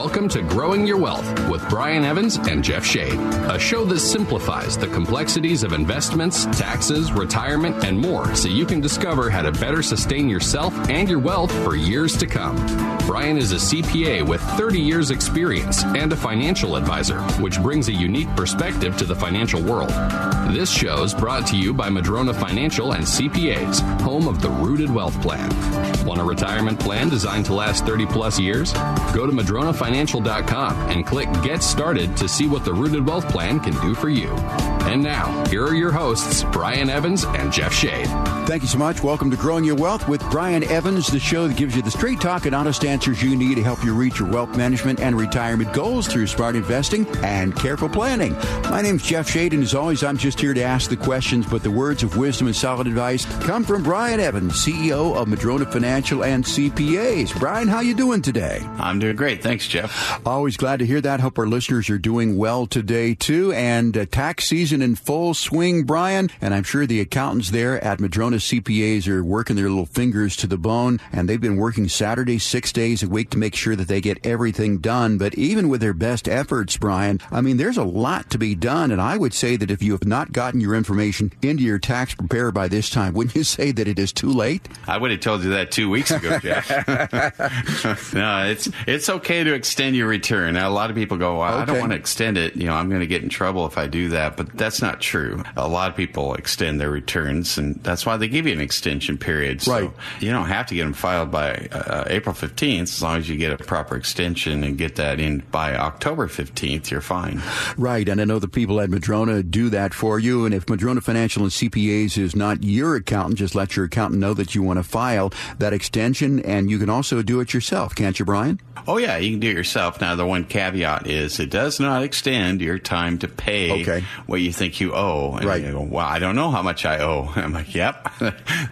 Welcome to Growing Your Wealth with Brian Evans and Jeff Shade, a show that simplifies the complexities of investments, taxes, retirement, and more so you can discover how to better sustain yourself and your wealth for years to come. Brian is a CPA with 30 years experience and a financial advisor, which brings a unique perspective to the financial world. This show is brought to you by Madrona Financial and CPAs, home of the Rooted Wealth Plan. Want a retirement plan designed to last 30 plus years? Go to MadronaFinancial.com and click Get Started to see what the Rooted Wealth Plan can do for you. And now, here are your hosts, Brian Evans and Jeff Shade. Thank you so much. Welcome to Growing Your Wealth with Brian Evans, the show that gives you the straight talk and honest answers you need to help you reach your wealth management and retirement goals through smart investing and careful planning. My name's Jeff Shade, and as always, I'm just here to ask the questions, but the words of wisdom and solid advice come from Brian Evans, CEO of Madrona Financial and CPAs. Brian, how you doing today? I'm doing great. Thanks, Jeff. Always glad to hear that. Hope our listeners are doing well today, too. And tax season in full swing, Brian, and I'm sure the accountants there at Madrona CPAs are working their little fingers to the bone, and they've been working Saturday 6 days a week to make sure that they get everything done. But even with their best efforts, Brian, I mean, there's a lot to be done, and I would say that if you have not gotten your information into your tax preparer by this time, wouldn't you say that it is too late? I would have told you that 2 weeks ago, Jeff. No, it's okay to extend your return. Now, a lot of people go, well, okay, I don't want to extend it. You know, I'm going to get in trouble if I do that, but that's not true. A lot of people extend their returns, and that's why they give you an extension period. So right, you don't have to get them filed by April 15th. As long as you get a proper extension and get that in by October 15th, you're fine. Right. And I know the people at Madrona do that for you. And if Madrona Financial and CPAs is not your accountant, just let your accountant know that you want to file that extension. And you can also do it yourself, can't you, Brian? Oh, yeah, you can do it yourself. Now, the one caveat is it does not extend your time to pay what you think you owe. And right, you go, well, I don't know how much I owe. I'm like, yep.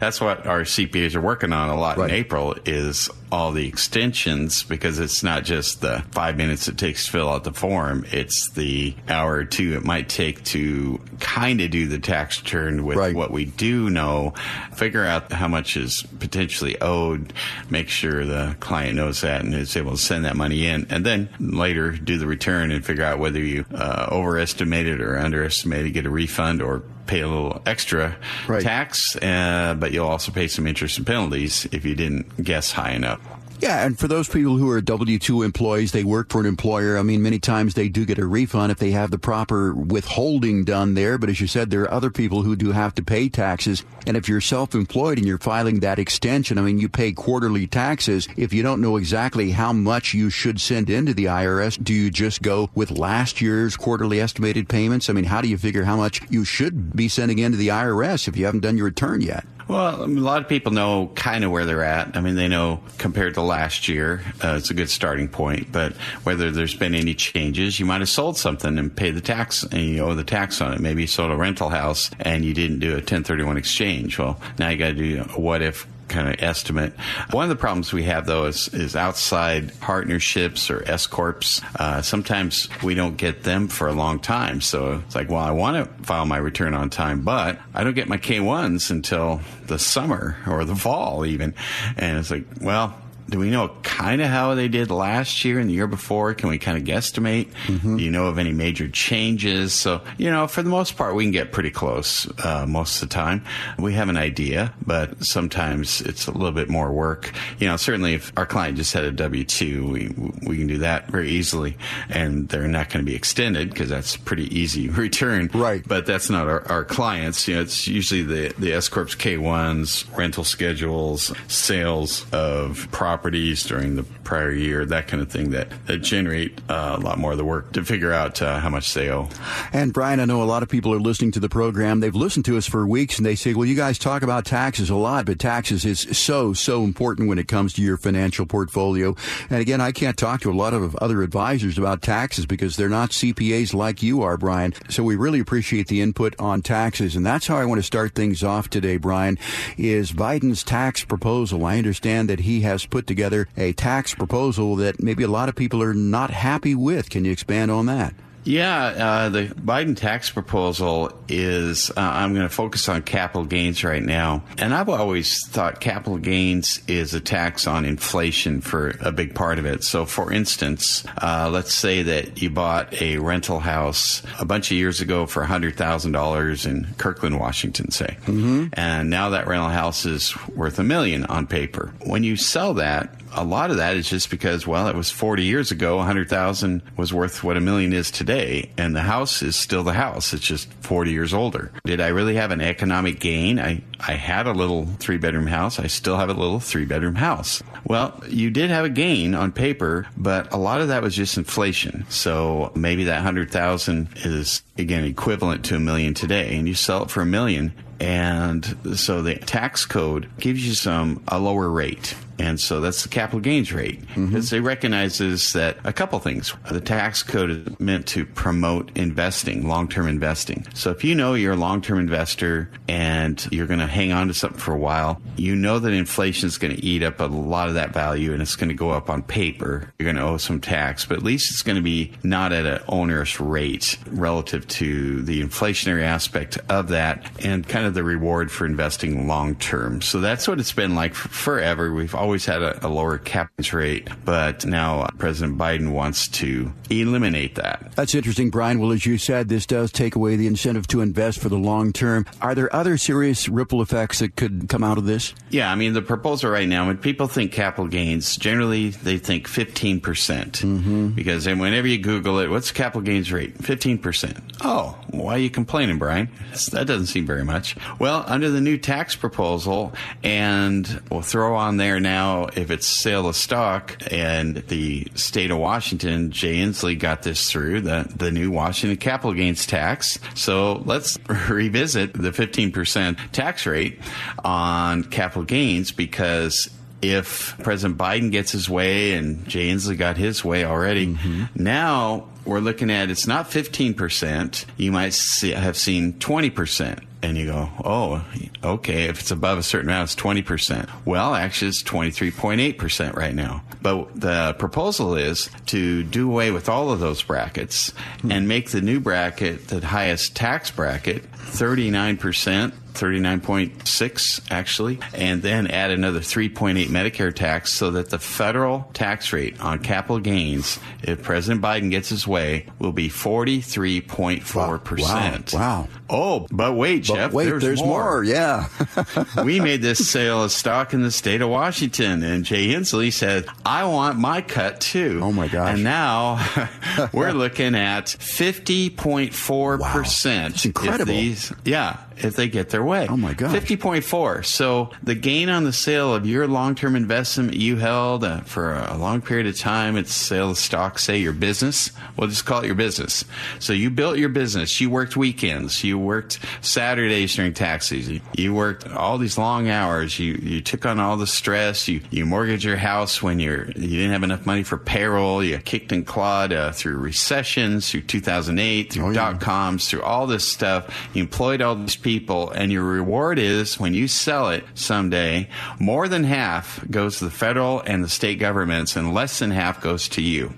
That's what our CPAs are working on a lot in April is all the extensions, because it's not just the 5 minutes it takes to fill out the form. It's the hour or two it might take to kind of do the tax return with what we do know, figure out how much is potentially owed, make sure the client knows that and is able to send that money in, and then later do the return and figure out whether you overestimated or underestimated, get a refund, or pay a little extra tax, but you'll also pay some interest and penalties if you didn't guess high enough. Yeah, and for those people who are W-2 employees, they work for an employer. I mean, many times they do get a refund if they have the proper withholding done there. But as you said, there are other people who do have to pay taxes. And if you're self-employed and you're filing that extension, I mean, you pay quarterly taxes. If you don't know exactly how much you should send into the IRS, do you just go with last year's quarterly estimated payments? I mean, how do you figure how much you should be sending into the IRS if you haven't done your return yet? Well, a lot of people know kind of where they're at. I mean, they know compared to last year, it's a good starting point. But whether there's been any changes, you might have sold something and paid the tax, and you owe the tax on it. Maybe you sold a rental house and you didn't do a 1031 exchange. Well, now you got to do a what if kind of estimate. One of the problems we have, though, is outside partnerships or S-Corps. Sometimes we don't get them for a long time. So it's like, well, I want to file my return on time, but I don't get my K-1s until the summer or the fall even. And it's like, well, do we know kind of how they did last year and the year before? Can we kind of guesstimate? Do you know of any major changes? So, you know, for the most part, we can get pretty close most of the time. We have an idea, but sometimes it's a little bit more work. You know, certainly if our client just had a W-2, we can do that very easily, and they're not going to be extended because that's a pretty easy return. Right. But that's not our clients. You know, it's usually the S-Corps, K-1s, rental schedules, sales of properties during the prior year, that kind of thing that generate a lot more of the work to figure out how much they owe. And Brian, I know a lot of people are listening to the program. They've listened to us for weeks and they say, well, you guys talk about taxes a lot, but taxes is so, so important when it comes to your financial portfolio. And again, I can't talk to a lot of other advisors about taxes because they're not CPAs like you are, Brian. So we really appreciate the input on taxes. And that's how I want to start things off today, Brian, is Biden's tax proposal. I understand that he has put together a tax proposal that maybe a lot of people are not happy with. Can you expand on that? Yeah, the Biden tax proposal is, I'm going to focus on capital gains right now. And I've always thought capital gains is a tax on inflation for a big part of it. So for instance, let's say that you bought a rental house a bunch of years ago for $100,000 in Kirkland, Washington, say. Mm-hmm. And now that rental house is worth $1 million on paper. When you sell that, a lot of that is just because, well, it was 40 years ago, $100,000 was worth what $1 million is today, and the house is still the house. It's just 40 years older. Did I really have an economic gain? I had a little three-bedroom house. I still have a little three-bedroom house. Well, you did have a gain on paper, but a lot of that was just inflation. So maybe that $100,000 is, again, equivalent to $1 million today, and you sell it for $1 million. And so the tax code gives you a lower rate. And so that's the capital gains rate. Mm-hmm. Because it recognizes that a couple things. The tax code is meant to promote investing, long-term investing. So if you know you're a long-term investor and you're going to hang on to something for a while, you know that inflation is going to eat up a lot of that value and it's going to go up on paper. You're going to owe some tax, but at least it's going to be not at an onerous rate relative to the inflationary aspect of that and kind of the reward for investing long-term. So that's what it's been like forever. We've always had a lower cap rate, but now President Biden wants to eliminate that. That's interesting, Brian. Well, as you said, this does take away the incentive to invest for the long term. Are there other serious ripple effects that could come out of this? Yeah, I mean, the proposal right now, when people think capital gains, generally they think 15%. Mm-hmm. Because whenever you Google it, what's the capital gains rate? 15%. Oh, why are you complaining, Brian? That doesn't seem very much. Well, under the new tax proposal, and we'll throw on there now, if it's sale of stock, and the state of Washington, Jay Inslee got this through, the new Washington capital gains tax. So let's revisit the 15% tax rate on capital gains, because if President Biden gets his way and Jay Inslee got his way already, mm-hmm. now we're looking at it's not 15%. You might have seen 20%. And you go, oh, okay, if it's above a certain amount, it's 20%. Well, actually, it's 23.8% right now. But the proposal is to do away with all of those brackets and make the new bracket, the highest tax bracket, 39%. 39.6 actually, and then add another 3.8 Medicare tax so that the federal tax rate on capital gains, if President Biden gets his way, will be 43.4%. Wow. Oh, but wait, Jeff, there's more. Yeah. We made this sale of stock in the state of Washington, and Jay Inslee said, I want my cut too. Oh, my gosh. And now we're looking at 50.4%. Wow. That's incredible. If they get their way. Oh, my God. 50.4. So the gain on the sale of your long-term investment you held for a long period of time, it's sale of stock, say your business. We'll just call it your business. So you built your business. You worked weekends. You worked Saturdays during tax season. You worked all these long hours. You took on all the stress. You mortgaged your house when you didn't have enough money for payroll. You kicked and clawed through recessions, through 2008, through dot-coms, through all this stuff. You employed all these people, and your reward is when you sell it someday, more than half goes to the federal and the state governments, and less than half goes to you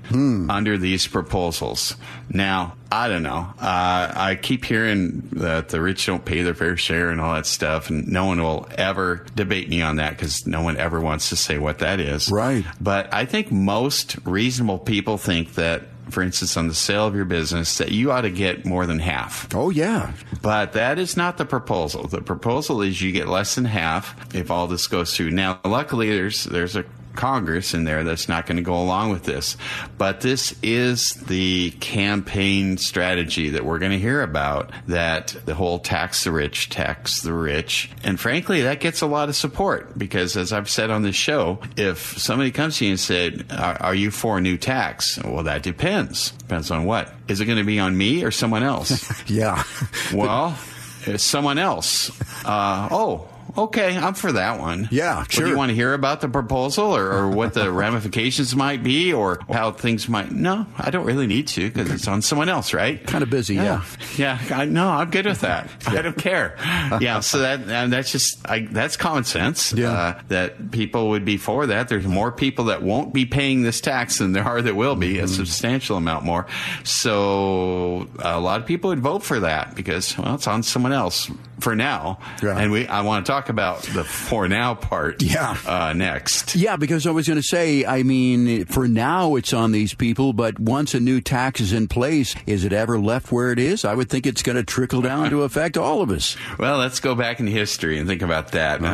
under these proposals. Now, I don't know. I keep hearing that the rich don't pay their fair share and all that stuff, and no one will ever debate me on that because no one ever wants to say what that is. Right. But I think most reasonable people think that, for instance, on the sale of your business, that you ought to get more than half. Oh, yeah. But that is not the proposal. The proposal is you get less than half if all this goes through. Now, luckily, there's a Congress in there that's not going to go along with this. But this is the campaign strategy that we're going to hear about, that the whole tax the rich. And frankly, that gets a lot of support because, as I've said on this show, if somebody comes to you and said, are you for a new tax? Well, that depends. Depends on what? Is it going to be on me or someone else? Yeah. Well, it's someone else. okay, I'm for that one. Yeah, sure. Well, do you want to hear about the proposal or what the ramifications might be or how things might? No, I don't really need to because it's on someone else, right? Kind of busy, yeah. No, I'm good with that. Yeah. I don't care. Yeah, so that's common sense. Yeah. That people would be for that. There's more people that won't be paying this tax than there are that will be, a substantial amount more. So a lot of people would vote for that because, well, it's on someone else for now. Yeah. And I want to talk about the for now part next. Yeah, because I was going to say, I mean, for now it's on these people, but once a new tax is in place, is it ever left where it is? I would think it's going to trickle down to affect all of us. Well, let's go back in history and think about that. Okay.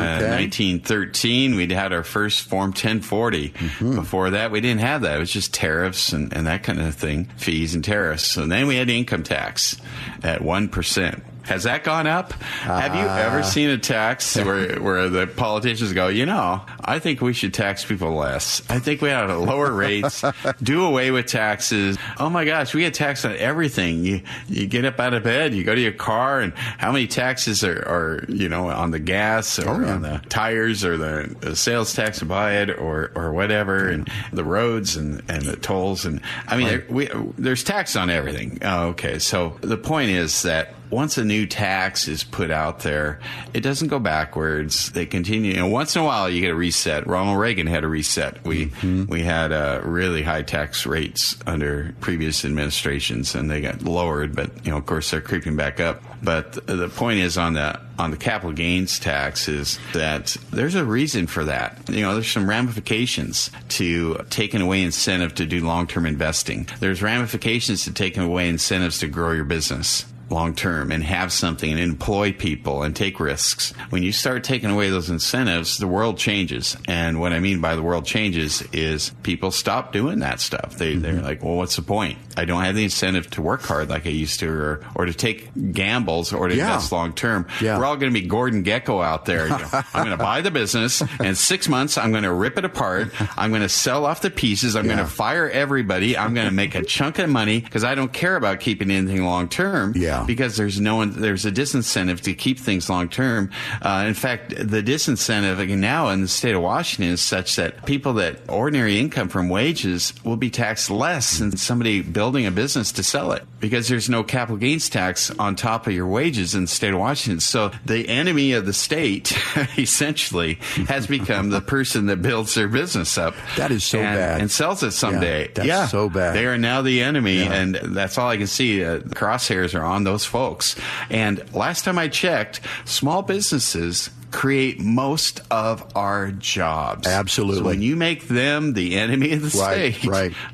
1913, we'd had our first Form 1040. Mm-hmm. Before that, we didn't have that. It was just tariffs and that kind of thing, fees and tariffs. And then we had income tax at 1%. Has that gone up? Have you ever seen a tax where the politicians go, you know, I think we should tax people less. I think we ought to lower rates, do away with taxes. Oh, my gosh, we get taxed on everything. You get up out of bed, you go to your car, and how many taxes are you know, on the gas or on the tires or the sales tax to buy it or whatever, and the roads and the tolls. And I mean, there's tax on everything. Oh, okay, so the point is that once a new tax is put out there, it doesn't go backwards. They continue. And once in a while, you get a reset. Ronald Reagan had a reset. We had really high tax rates under previous administrations, and they got lowered. But, you know, of course, they're creeping back up. But the point is on the capital gains tax is that there's a reason for that. You know, there's some ramifications to taking away incentive to do long-term investing. There's ramifications to taking away incentives to grow your business long-term and have something and employ people and take risks. When you start taking away those incentives, the world changes. And what I mean by the world changes is people stop doing that stuff. They're like, well, what's the point? I don't have the incentive to work hard like I used to or to take gambles or to invest long-term. Yeah. We're all going to be Gordon Gekko out there. You know, I'm going to buy the business, and in 6 months, I'm going to rip it apart. I'm going to sell off the pieces. I'm going to fire everybody. I'm going to make a chunk of money because I don't care about keeping anything long-term. Yeah. Because there's a disincentive to keep things long term. In fact, the disincentive now in the state of Washington is such that people that ordinary income from wages will be taxed less than somebody building a business to sell it because there's no capital gains tax on top of your wages in the state of Washington. So the enemy of the state essentially has become the person that builds their business up. That is so bad. And sells it someday. Yeah, that's so bad. They are now the enemy, and that's all I can see. The crosshairs are on those folks. And last time I checked, small businesses create most of our jobs. Absolutely. So when you make them the enemy of the state,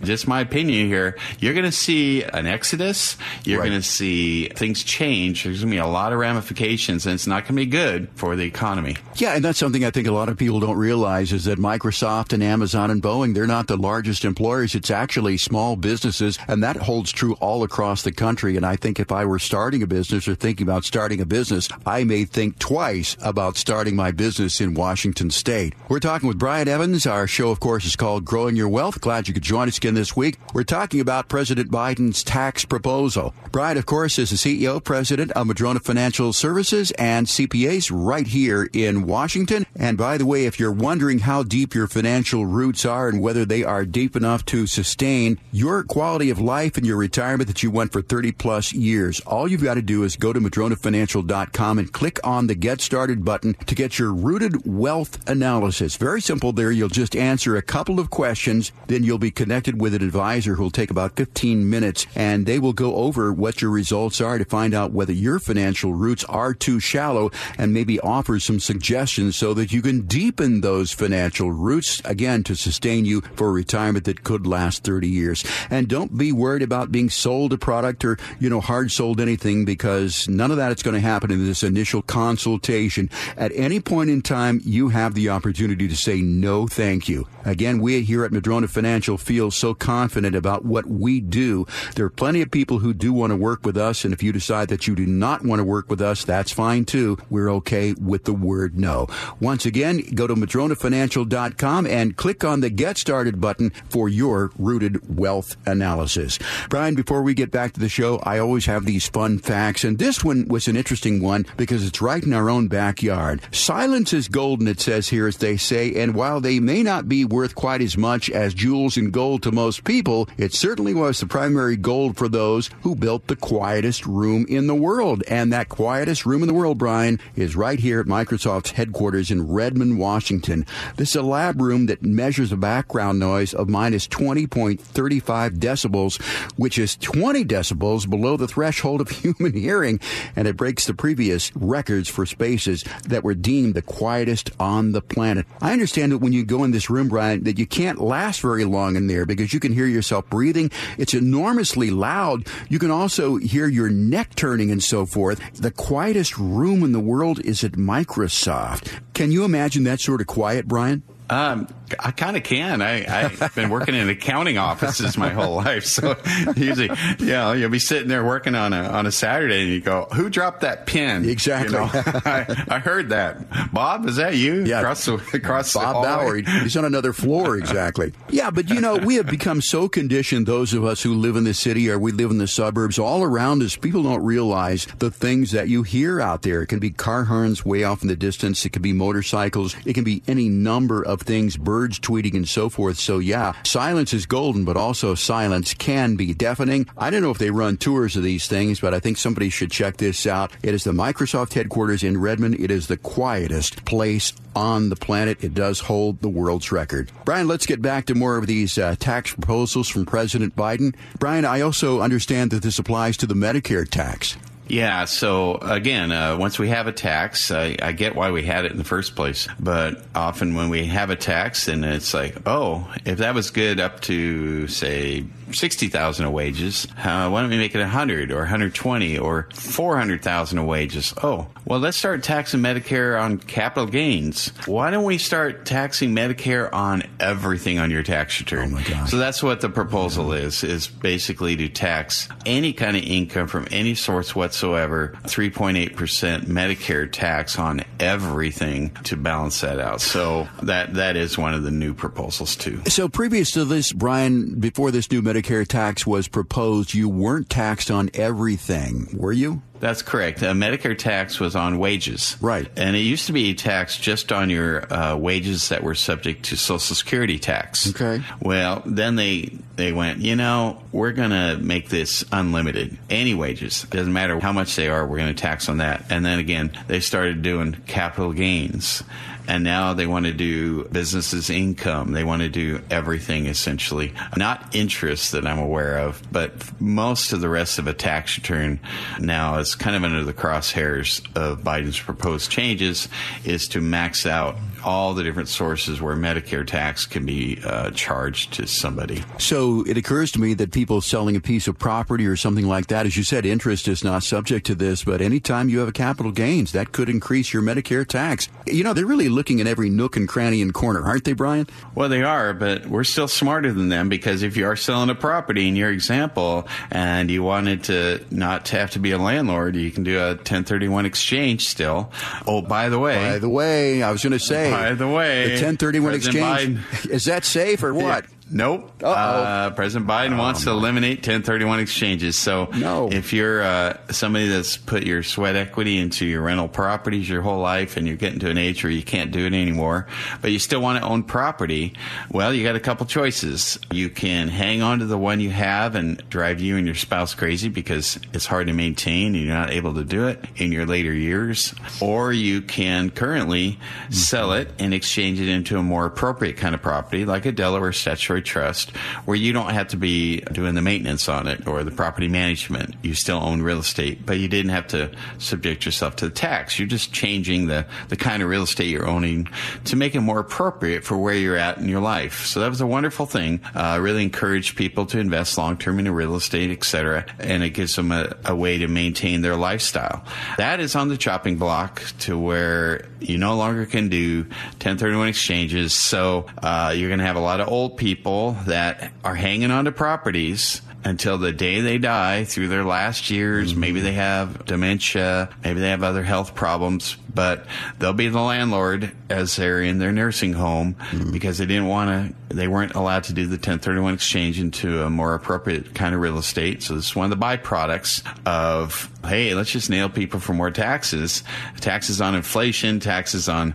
just my opinion here, you're going to see an exodus. You're going to see things change. There's going to be a lot of ramifications, and it's not going to be good for the economy. Yeah, and that's something I think a lot of people don't realize is that Microsoft and Amazon and Boeing, they're not the largest employers. It's actually small businesses, and that holds true all across the country. And I think if I were starting a business or thinking about starting a business, I may think twice about starting my business in Washington State. We're talking with Brian Evans. Our show, of course, is called Growing Your Wealth. Glad you could join us again this week. We're talking about President Biden's tax proposal. Brian, of course, is the CEO, President of Madrona Financial Services and CPAs right here in Washington. And by the way, if you're wondering how deep your financial roots are and whether they are deep enough to sustain your quality of life and your retirement that you want for 30 plus years, all you've got to do is go to madronafinancial.com and click on the Get Started button to get your rooted wealth analysis. Very simple there. You'll just answer a couple of questions. Then you'll be connected with an advisor who will take about 15 minutes, and they will go over what your results are to find out whether your financial roots are too shallow and maybe offer some suggestions so that you can deepen those financial roots, again, to sustain you for retirement that could last 30 years. And don't be worried about being sold a product or, you know, hard sold anything, because none of that is going to happen in this initial consultation. At any point in time, you have the opportunity to say no thank you. Again, we here at Madrona Financial feel so confident about what we do. There are plenty of people who do want to work with us, and if you decide that you do not want to work with us, that's fine too. We're okay with the word no. Once again, go to madronafinancial.com and click on the Get Started button for your rooted wealth analysis. Brian, before we get back to the show, I always have these fun facts, and this one was an interesting one because it's right in our own backyard. regard. Silence is golden, it says here, as they say, and while they may not be worth quite as much as jewels in gold to most people, it certainly was the primary gold for those who built the quietest room in the world. And that quietest room in the world, Brian, is right here at Microsoft's headquarters in Redmond, Washington. This is a lab room that measures the background noise of minus 20.35 decibels, which is 20 decibels below the threshold of human hearing, and it breaks the previous records for spaces that were deemed the quietest on the planet. I understand that when you go in this room, Brian, that you can't last very long in there because you can hear yourself breathing. It's enormously loud. You can also hear your neck turning and so forth. The quietest room in the world is at Microsoft. Can you imagine that sort of quiet, Brian? I kind of can. I've been working in accounting offices my whole life. So usually, you'll be sitting there working on a Saturday and you go, who dropped that pen? Exactly. You know, I heard that. Bob, is that you? Yeah. Across Bob Bauer. He's on another floor. Exactly. Yeah. But, we have become so conditioned, those of us who live in the city or we live in the suburbs, all around us, people don't realize the things that you hear out there. It can be car horns way off in the distance. It can be motorcycles. It can be any number of things, birds tweeting and so forth. So, silence is golden, but also silence can be deafening. I don't know if they run tours of these things, but I think somebody should check this out. It is the Microsoft headquarters in Redmond. It is the quietest place on the planet. It does hold the world's record. Brian, let's get back to more of these tax proposals from President Biden. Brian, I also understand that this applies to the Medicare tax. Yeah. So again, once we have a tax, I get why we had it in the first place. But often when we have a tax, and it's like, if that was good up to, say, 60,000 of wages, why don't we make it 100 or 120 or 400,000 of wages? Let's start taxing Medicare on capital gains. Why don't we start taxing Medicare on everything on your tax return? Oh my God. So that's what the proposal is basically to tax any kind of income from any source whatsoever, 3.8% Medicare tax on everything to balance that out. So that is one of the new proposals too. So previous to this, Brian, before this new Medicare tax was proposed, you weren't taxed on everything, were you? That's correct. Medicare tax was on wages. Right. And it used to be taxed just on your wages that were subject to Social Security tax. Okay. Well, then they went, we're going to make this unlimited. Any wages, doesn't matter how much they are, we're going to tax on that. And then again, they started doing capital gains. And now they want to do businesses' income. They want to do everything, essentially. Not interest that I'm aware of, but most of the rest of a tax return now is kind of under the crosshairs of Biden's proposed changes, is to max out all the different sources where Medicare tax can be charged to somebody. So it occurs to me that people selling a piece of property or something like that, as you said, interest is not subject to this, but anytime you have a capital gains, that could increase your Medicare tax. They're really looking at every nook and cranny and corner, aren't they, Brian? Well, they are, but we're still smarter than them, because if you are selling a property in your example and you wanted to not have to be a landlord, you can do a 1031 exchange still. Oh, by the way, I was going to say, the 1031 President exchange, Biden, is that safe or what? Nope. President Biden wants to eliminate 1031 exchanges. So if you're somebody that's put your sweat equity into your rental properties your whole life and you're getting to an age where you can't do it anymore, but you still want to own property, well, you got a couple choices. You can hang on to the one you have and drive you and your spouse crazy because it's hard to maintain and you're not able to do it in your later years. Or you can currently sell it and exchange it into a more appropriate kind of property, like a Delaware Statutory Trust, where you don't have to be doing the maintenance on it or the property management. You still own real estate, but you didn't have to subject yourself to the tax. You're just changing the kind of real estate you're owning to make it more appropriate for where you're at in your life. So that was a wonderful thing. I really encourage people to invest long-term into real estate, etc., and it gives them a way to maintain their lifestyle. That is on the chopping block to where you no longer can do 1031 exchanges. So you're going to have a lot of old people that are hanging on to properties until the day they die, through their last years. Maybe they have dementia, maybe they have other health problems, but they'll be the landlord as they're in their nursing home because they didn't want to, they weren't allowed to do the 1031 exchange into a more appropriate kind of real estate. So this is one of the byproducts of, hey, let's just nail people for more taxes, taxes on inflation, taxes on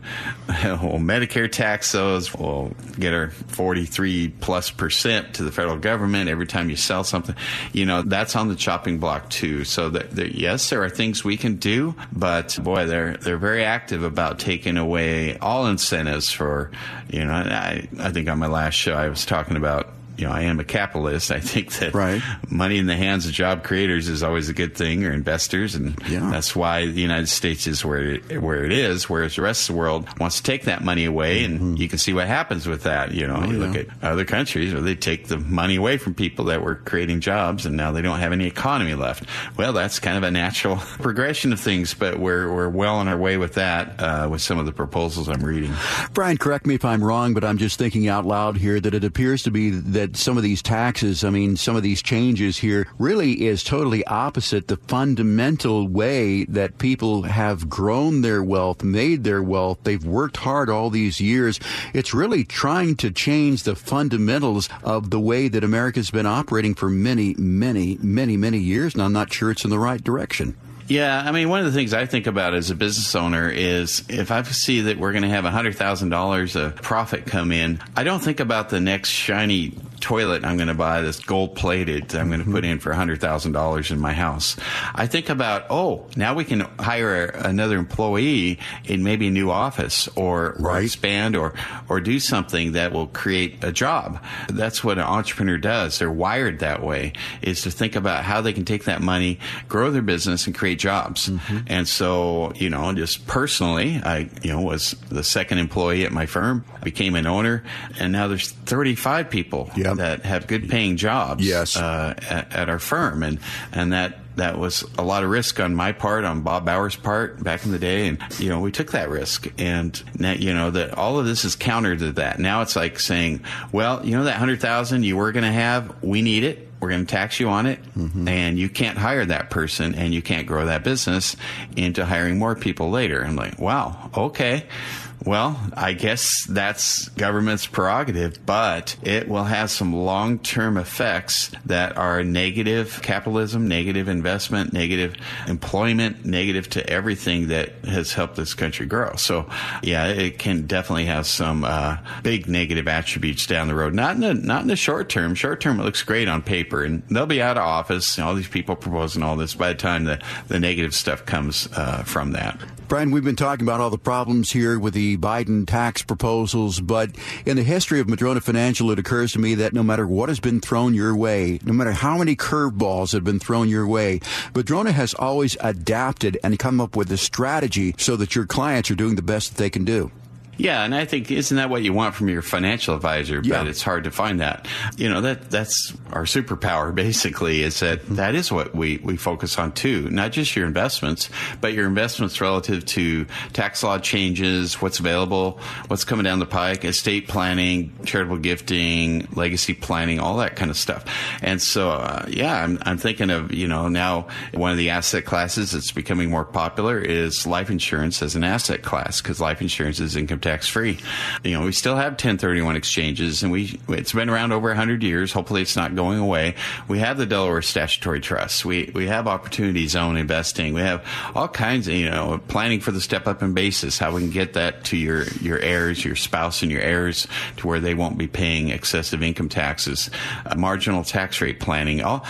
Medicare tax. Those will get our 43%+ to the federal government every time you sell something. You know, that's on the chopping block too. So yes, there are things we can do, but boy, they're very active about taking away all incentives for, you know, I think on my last show I was talking about, you know, I am a capitalist. I think that money in the hands of job creators is always a good thing, or investors, and that's why the United States is where it is, whereas the rest of the world wants to take that money away, and you can see what happens with that. You know, you look at other countries where they take the money away from people that were creating jobs, and now they don't have any economy left. Well, that's kind of a natural progression of things, but we're well on our way with that, with some of the proposals I'm reading. Brian, correct me if I'm wrong, but I'm just thinking out loud here that it appears to be that some of these taxes, I mean, some of these changes here really is totally opposite the fundamental way that people have grown their wealth, made their wealth. They've worked hard all these years. It's really trying to change the fundamentals of the way that America's been operating for many, many, many, many years, and I'm not sure it's in the right direction. Yeah, I mean, one of the things I think about as a business owner is if I see that we're going to have $100,000 of profit come in, I don't think about the next shiny toilet I'm going to buy that's gold-plated that I'm going to put in for $100,000 in my house. I think about, oh, now we can hire another employee in maybe a new office or expand or do something that will create a job. That's what an entrepreneur does. They're wired that way, is to think about how they can take that money, grow their business, and create jobs. And so, you know, just personally, I, you know, was the second employee at my firm, became an owner, and now there's 35 people that have good paying jobs at our firm. And that was a lot of risk on my part, on Bob Bauer's part back in the day. And, you know, we took that risk. And, now, you know, that all of this is counter to that. Now it's like saying, well, you know, that $100,000 you were going to have, we need it. We're going to tax you on it, and you can't hire that person, and you can't grow that business into hiring more people later. I'm like, wow, okay. Well, I guess that's government's prerogative, but it will have some long-term effects that are negative capitalism, negative investment, negative employment, negative to everything that has helped this country grow. So, yeah, it can definitely have some big negative attributes down the road. Not in the short term. Short term, it looks great on paper, and they'll be out of office, and all these people proposing all this by the time the negative stuff comes from that. Brian, we've been talking about all the problems here with the Biden tax proposals, but in the history of Madrona Financial, it occurs to me that no matter what has been thrown your way, no matter how many curveballs have been thrown your way, Madrona has always adapted and come up with a strategy so that your clients are doing the best that they can do. Yeah, and I think, isn't that what you want from your financial advisor? Yeah. But it's hard to find that. You know, that's our superpower, basically, is that is what we focus on, too. Not just your investments, but your investments relative to tax law changes, what's available, what's coming down the pike, estate planning, charitable gifting, legacy planning, all that kind of stuff. And so, I'm thinking of, you know, now one of the asset classes that's becoming more popular is life insurance as an asset class, because life insurance is income tax-free. You know, we still have 1031 exchanges, and it's been around over 100 years. Hopefully, it's not going away. We have the Delaware Statutory Trust. We have opportunity zone investing. We have all kinds of, you know, planning for the step-up in basis, how we can get that to your heirs, your spouse and your heirs, to where they won't be paying excessive income taxes, marginal tax rate planning, all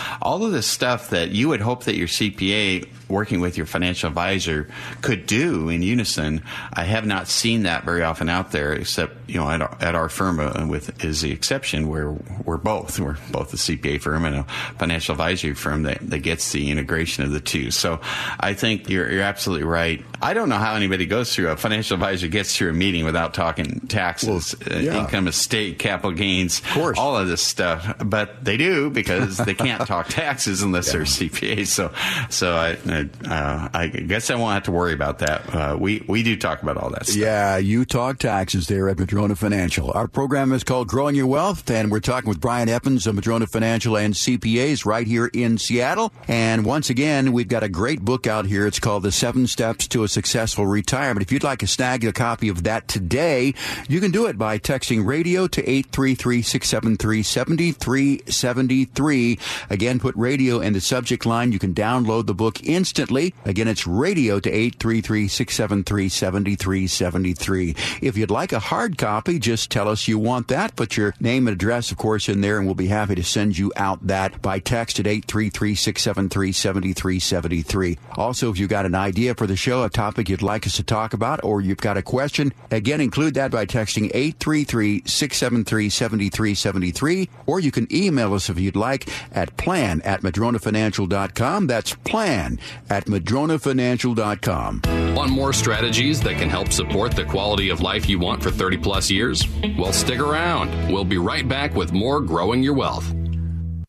of this stuff that you would hope that your CPA working with your financial advisor could do in unison. I have not seen that very often out there, except, you know, at our firm, is the exception where we're both a CPA firm and a financial advisory firm that gets the integration of the two. So I think you're absolutely right. I don't know how anybody gets through a meeting without talking taxes, income, estate, capital gains, all of this stuff. But they do, because they can't talk taxes unless they're CPAs. So I guess I won't have to worry about that. We do talk about all that stuff. Yeah, you talk talk taxes there at Madrona Financial. Our program is called Growing Your Wealth, and we're talking with Brian Evans of Madrona Financial and CPAs right here in Seattle. And once again, we've got a great book out here. It's called The 7 Steps to a Successful Retirement. If you'd like to snag a copy of that today, you can do it by texting radio to 833-673-7373. Again, put radio in the subject line. You can download the book instantly. Again, it's radio to 833-673-7373. If you'd like a hard copy, just tell us you want that. Put your name and address, of course, in there, and we'll be happy to send you out that by text at 833-673-7373. Also, if you've got an idea for the show, a topic you'd like us to talk about, or you've got a question, again, include that by texting 833-673-7373, or you can email us if you'd like at plan@madronafinancial.com. That's plan@madronafinancial.com. Want more strategies that can help support the quality of life you want for 30 plus years? Well, stick around. We'll be right back with more Growing Your Wealth.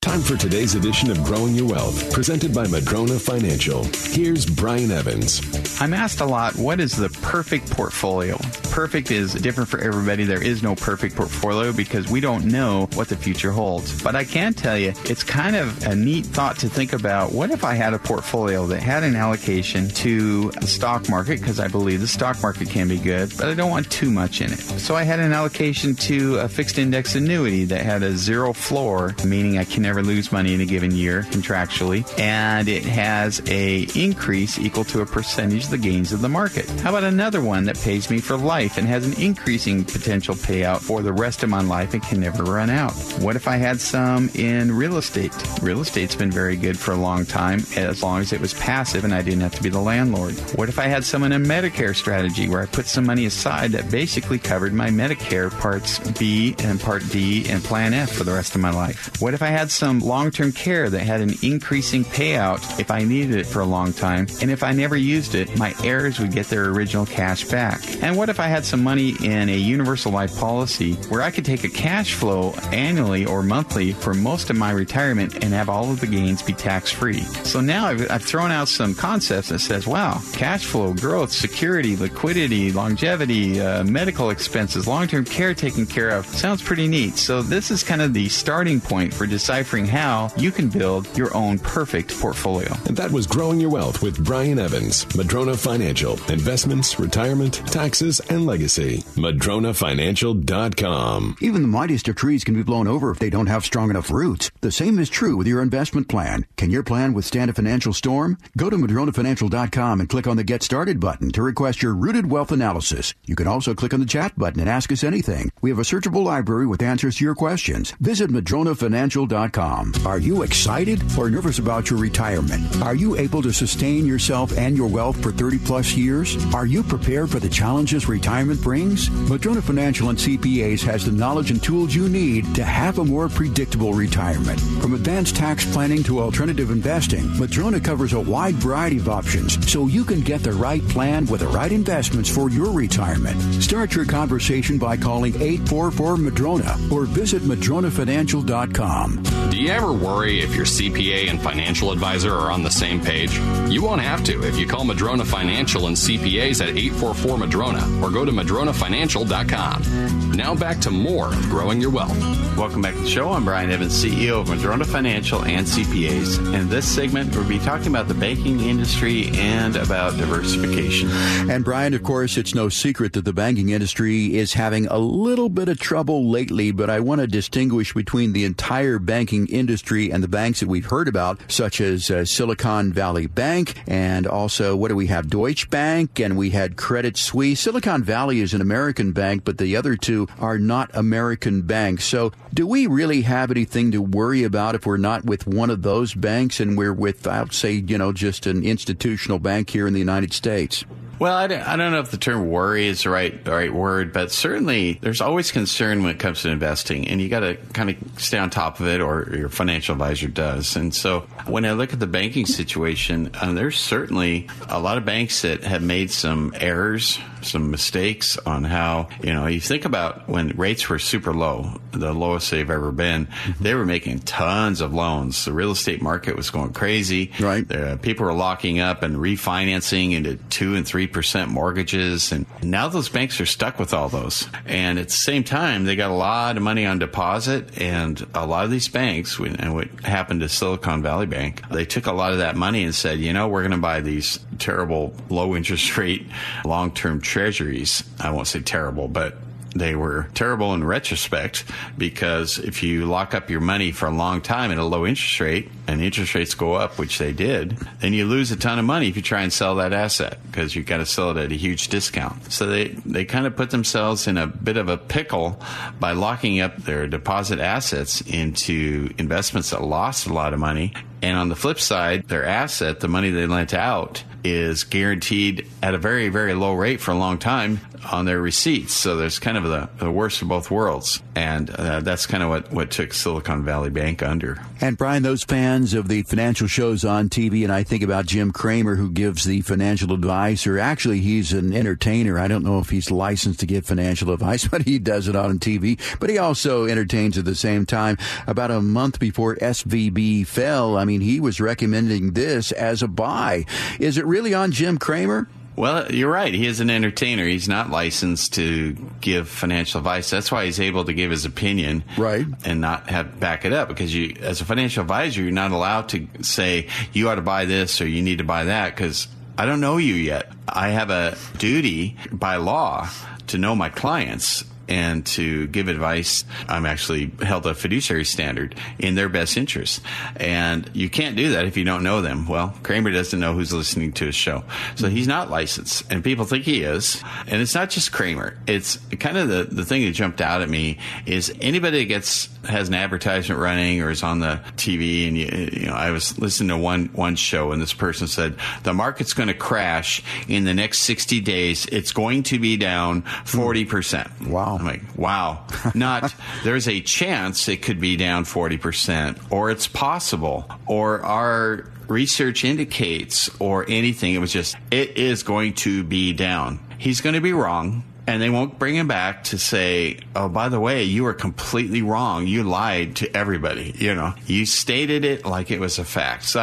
Time for today's edition of Growing Your Wealth, presented by Madrona Financial. Here's Brian Evans. I'm asked a lot, what is the perfect portfolio? Perfect is different for everybody. There is no perfect portfolio because we don't know what the future holds. But I can tell you, it's kind of a neat thought to think about, what if I had a portfolio that had an allocation to the stock market, because I believe the stock market can be good, but I don't want too much in it. So I had an allocation to a fixed index annuity that had a zero floor, meaning I can never lose money in a given year contractually, and it has a increase equal to a percentage of the gains of the market. How about another one that pays me for life and has an increasing potential payout for the rest of my life and can never run out? What if I had some in real estate? Real estate's been very good for a long time, as long as it was passive and I didn't have to be the landlord. What if I had some in a Medicare strategy where I put some money aside that basically covered my Medicare Parts B and Part D and Plan F for the rest of my life? What if I had some long-term care that had an increasing payout if I needed it for a long time, and if I never used it, my heirs would get their original cash back? And what if I had some money in a universal life policy where I could take a cash flow annually or monthly for most of my retirement and have all of the gains be tax-free? So now I've thrown out some concepts that says, wow, cash flow, growth, security, liquidity, longevity, medical expenses, long-term care taken care of. Sounds pretty neat. So this is kind of the starting point for deciphering how you can build your own perfect portfolio. And that was Growing Your Wealth with Brian Evans, Madrona Financial. Investments, retirement, taxes, and legacy. MadronaFinancial.com. Even the mightiest of trees can be blown over if they don't have strong enough roots. The same is true with your investment plan. Can your plan withstand a financial storm? Go to MadronaFinancial.com and click on the Get Started button to request your Rooted Wealth Analysis. You can also click on the Chat button and ask us anything. We have a searchable library with answers to your questions. Visit MadronaFinancial.com. Are you excited or nervous about your retirement? Are you able to sustain yourself and your wealth for 30 plus years? Are you prepared for the challenges retirement brings? Madrona Financial and CPAs has the knowledge and tools you need to have a more predictable retirement. From advanced tax planning to alternative investing, Madrona covers a wide variety of options so you can get the right plan with the right investments for your retirement. Start your conversation by calling 844-MADRONA or visit MadronaFinancial.com. Do you ever worry if your CPA and financial advisor are on the same page? You won't have to if you call Madrona Financial and CPAs at 844-MADRONA or go to MadronaFinancial.com. Now back to more of Growing Your Wealth. Welcome back to the show. I'm Brian Evans, CEO of Madrona Financial and CPAs. In this segment, we'll be talking about the banking industry and about diversification. And Brian, of course, it's no secret that the banking industry is having a little bit of trouble lately, but I want to distinguish between the entire banking industry and the banks that we've heard about, such as Silicon Valley Bank, and also, what do we have, Deutsche Bank, and we had Credit Suisse. Silicon Valley is an American bank, but the other two are not American banks. So do we really have anything to worry about if we're not with one of those banks and we're with, I would say, just an institutional bank here in the United States? Well, I don't know if the term worry is the right word, but certainly there's always concern when it comes to investing, and you got to kind of stay on top of it, or your financial advisor does. And so when I look at the banking situation, there's certainly a lot of banks that have made some errors some mistakes on how, you know, you think about when rates were super low, the lowest they've ever been, they were making tons of loans. The real estate market was going crazy. Right. People were locking up and refinancing into 2 and 3% mortgages. And now those banks are stuck with all those. And at the same time, they got a lot of money on deposit. And a lot of these banks, and what happened to Silicon Valley Bank, they took a lot of that money and said, you know, we're going to buy these terrible low interest rate long-term treasuries. I won't say terrible, but they were terrible in retrospect, because if you lock up your money for a long time at a low interest rate, and interest rates go up, which they did, then you lose a ton of money if you try and sell that asset, because you've got to sell it at a huge discount. So they kind of put themselves in a bit of a pickle by locking up their deposit assets into investments that lost a lot of money. And on the flip side, their asset, the money they lent out, is guaranteed at a very, very low rate for a long time on their receipts. So there's kind of the worst of both worlds. And that's kind of what took Silicon Valley Bank under. And Brian, those fans of the financial shows on TV, and I think about Jim Cramer, who gives the financial advice, or actually he's an entertainer. I don't know if he's licensed to give financial advice, but he does it on TV. But he also entertains at the same time. About a month before SVB fell, I mean, he was recommending this as a buy. Is it really on Jim Cramer? Well, you're right. He is an entertainer. He's not licensed to give financial advice. That's why he's able to give his opinion, right, and not have back it up. Because you, as a financial advisor, you're not allowed to say you ought to buy this or you need to buy that, because I don't know you yet. I have a duty by law to know my clients and to give advice. I'm actually held a fiduciary standard in their best interest. And you can't do that if you don't know them. Well, Cramer doesn't know who's listening to his show. So he's not licensed, and people think he is. And it's not just Cramer. It's kind of the thing that jumped out at me is anybody that has an advertisement running or is on the TV, and you know, I was listening to one show, and this person said, the market's going to crash in the next 60 days. It's going to be down 40%. Wow. I'm like, wow, not there's a chance it could be down 40%, or it's possible, or our research indicates, or anything. It was just, it is going to be down. He's going to be wrong. And they won't bring him back to say, oh, by the way, you were completely wrong. You lied to everybody. You know, you stated it like it was a fact. So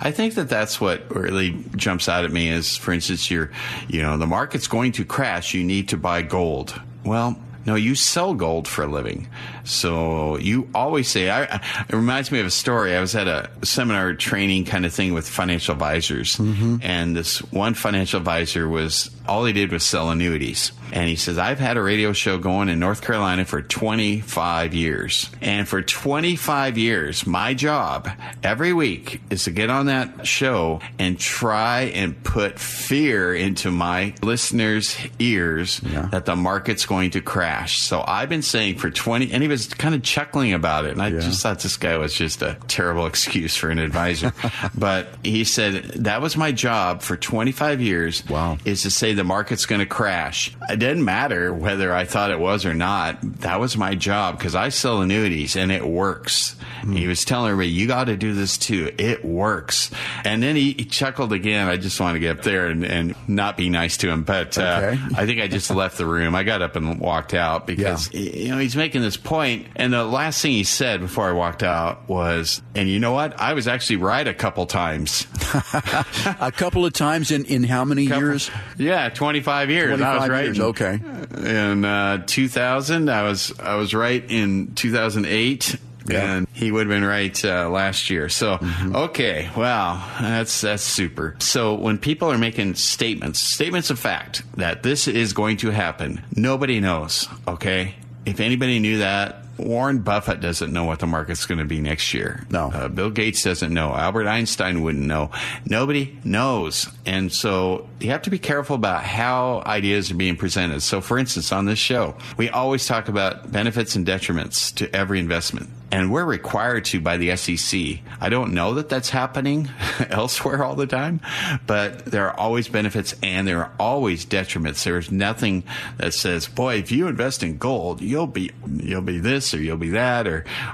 I think that's what really jumps out at me is, for instance, the market's going to crash. You need to buy gold. Well, no, you sell gold for a living. So you always say, it reminds me of a story. I was at a seminar training kind of thing with financial advisors. Mm-hmm. And this one financial advisor all he did was sell annuities. And he says, I've had a radio show going in North Carolina for 25 years. And for 25 years, my job every week is to get on that show and try and put fear into my listeners' ears that the market's going to crash. So I've been saying for 20, and he was kind of chuckling about it. And I just thought this guy was just a terrible excuse for an advisor. But he said, that was my job for 25 years, is to say the market's going to crash. It didn't matter whether I thought it was or not. That was my job, because I sell annuities and it works. Mm. He was telling everybody, you got to do this too. It works. And then he chuckled again. I just want to get up there and not be nice to him. But I think I just left the room. I got up and walked out because, he's making this point. And the last thing he said before I walked out was, and you know what? I was actually right a couple times. A couple of times in how many years? Yeah, 25 years. 25 I was right. Years. Okay. In 2000, I was right in 2008, and he would have been right last year. So, okay, wow, that's super. So when people are making statements of fact that this is going to happen, nobody knows, okay? If anybody knew that, Warren Buffett doesn't know what the market's going to be next year. No. Bill Gates doesn't know. Albert Einstein wouldn't know. Nobody knows. And so you have to be careful about how ideas are being presented. So, for instance, on this show, we always talk about benefits and detriments to every investment. And we're required to by the SEC. I don't know that that's happening elsewhere all the time, but there are always benefits and there are always detriments. There's nothing that says, boy, if you invest in gold, you'll be this or you'll be that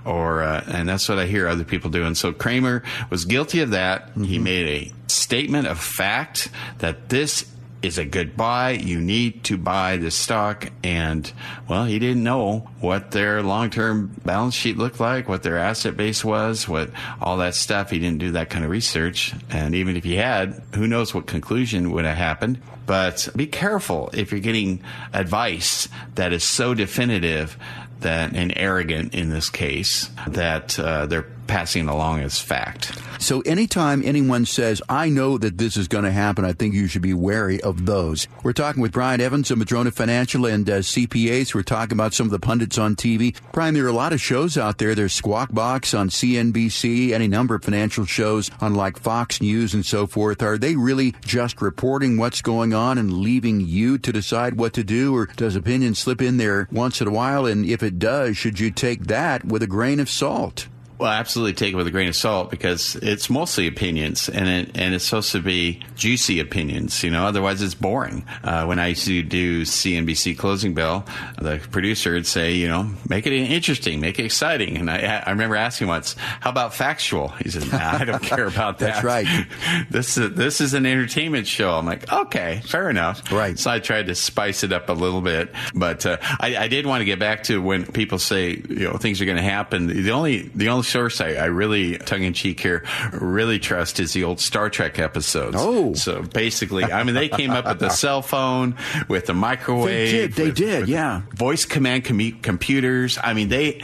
or and that's what I hear other people do. And so Cramer was guilty of that. Mm-hmm. He made a statement of fact that this is a good buy. You need to buy this stock. And, well, he didn't know what their long-term balance sheet looked like, what their asset base was, what all that stuff. He didn't do that kind of research. And even if he had, who knows what conclusion would have happened. But be careful if you're getting advice that is so definitive that and arrogant in this case that they're passing along as fact. So anytime anyone says, I know that this is going to happen, I think you should be wary of those. We're talking with Brian Evans of Madrona Financial and CPAs. We're talking about some of the pundits on TV. Brian, there are a lot of shows out there. There's Squawk Box on CNBC, any number of financial shows on like Fox News and so forth. Are they really just reporting what's going on and leaving you to decide what to do? Or does opinion slip in there once in a while? And if it does, should you take that with a grain of salt? Well, absolutely take it with a grain of salt because it's mostly opinions and it's supposed to be juicy opinions, you know, otherwise it's boring. When I used to do CNBC Closing Bell, the producer would say, you know, make it interesting, make it exciting. And I remember asking once, how about factual? He said, nah, I don't care about that. That's right. This is an entertainment show. I'm like, okay, fair enough. Right. So I tried to spice it up a little bit. But I did want to get back to when people say, you know, things are going to happen. The only source I really, tongue-in-cheek here, really trust is the old Star Trek episodes. Oh. So basically, I mean, they came up with the cell phone, with the microwave. They did, yeah. Voice command computers. I mean, the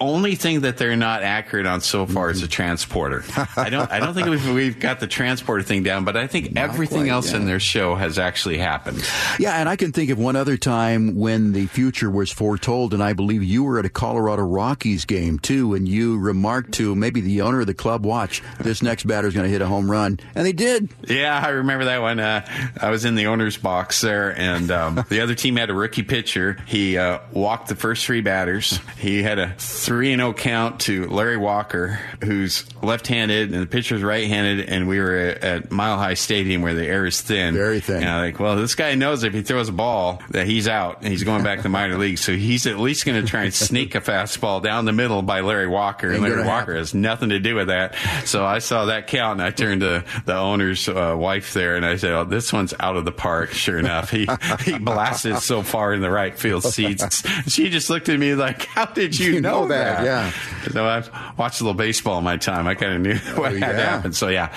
only thing that they're not accurate on so far is the transporter. I don't think we've got the transporter thing down, but I think everything else in their show has actually happened. Yeah, and I can think of one other time when the future was foretold, and I believe you were at a Colorado Rockies game, too, and you remarked to maybe the owner of the club, watch, this next batter is going to hit a home run. And they did. Yeah, I remember that one. I was in the owner's box there, and the other team had a rookie pitcher. He walked the first three batters. He had a 3-0 count to Larry Walker, who's left-handed, and the pitcher's right-handed, and we were at Mile High Stadium where the air is thin. Very thin. And I'm like, well, this guy knows if he throws a ball that he's out, and he's going back to minor league, so he's at least going to try and sneak a fastball down the middle by Larry Walker. And Larry Walker has nothing to do with that. So I saw that count, and I turned to the owner's wife there, and I said, oh, this one's out of the park. Sure enough, he blasted so far in the right field seats. She just looked at me like, how did you know that? Yeah. So I've watched a little baseball in my time. I kind of knew what had happened. So, yeah,